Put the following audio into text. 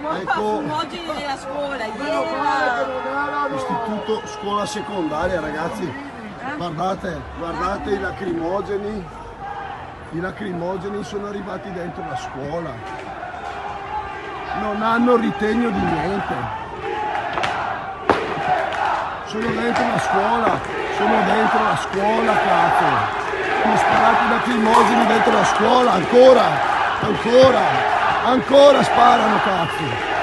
Fumogeni della scuola, istituto scuola secondaria, ragazzi, guardate i lacrimogeni sono arrivati dentro la scuola, non hanno ritegno di niente, sono dentro la scuola, cazzo, sono sparati i lacrimogeni dentro la scuola, ancora sparano, cazzo.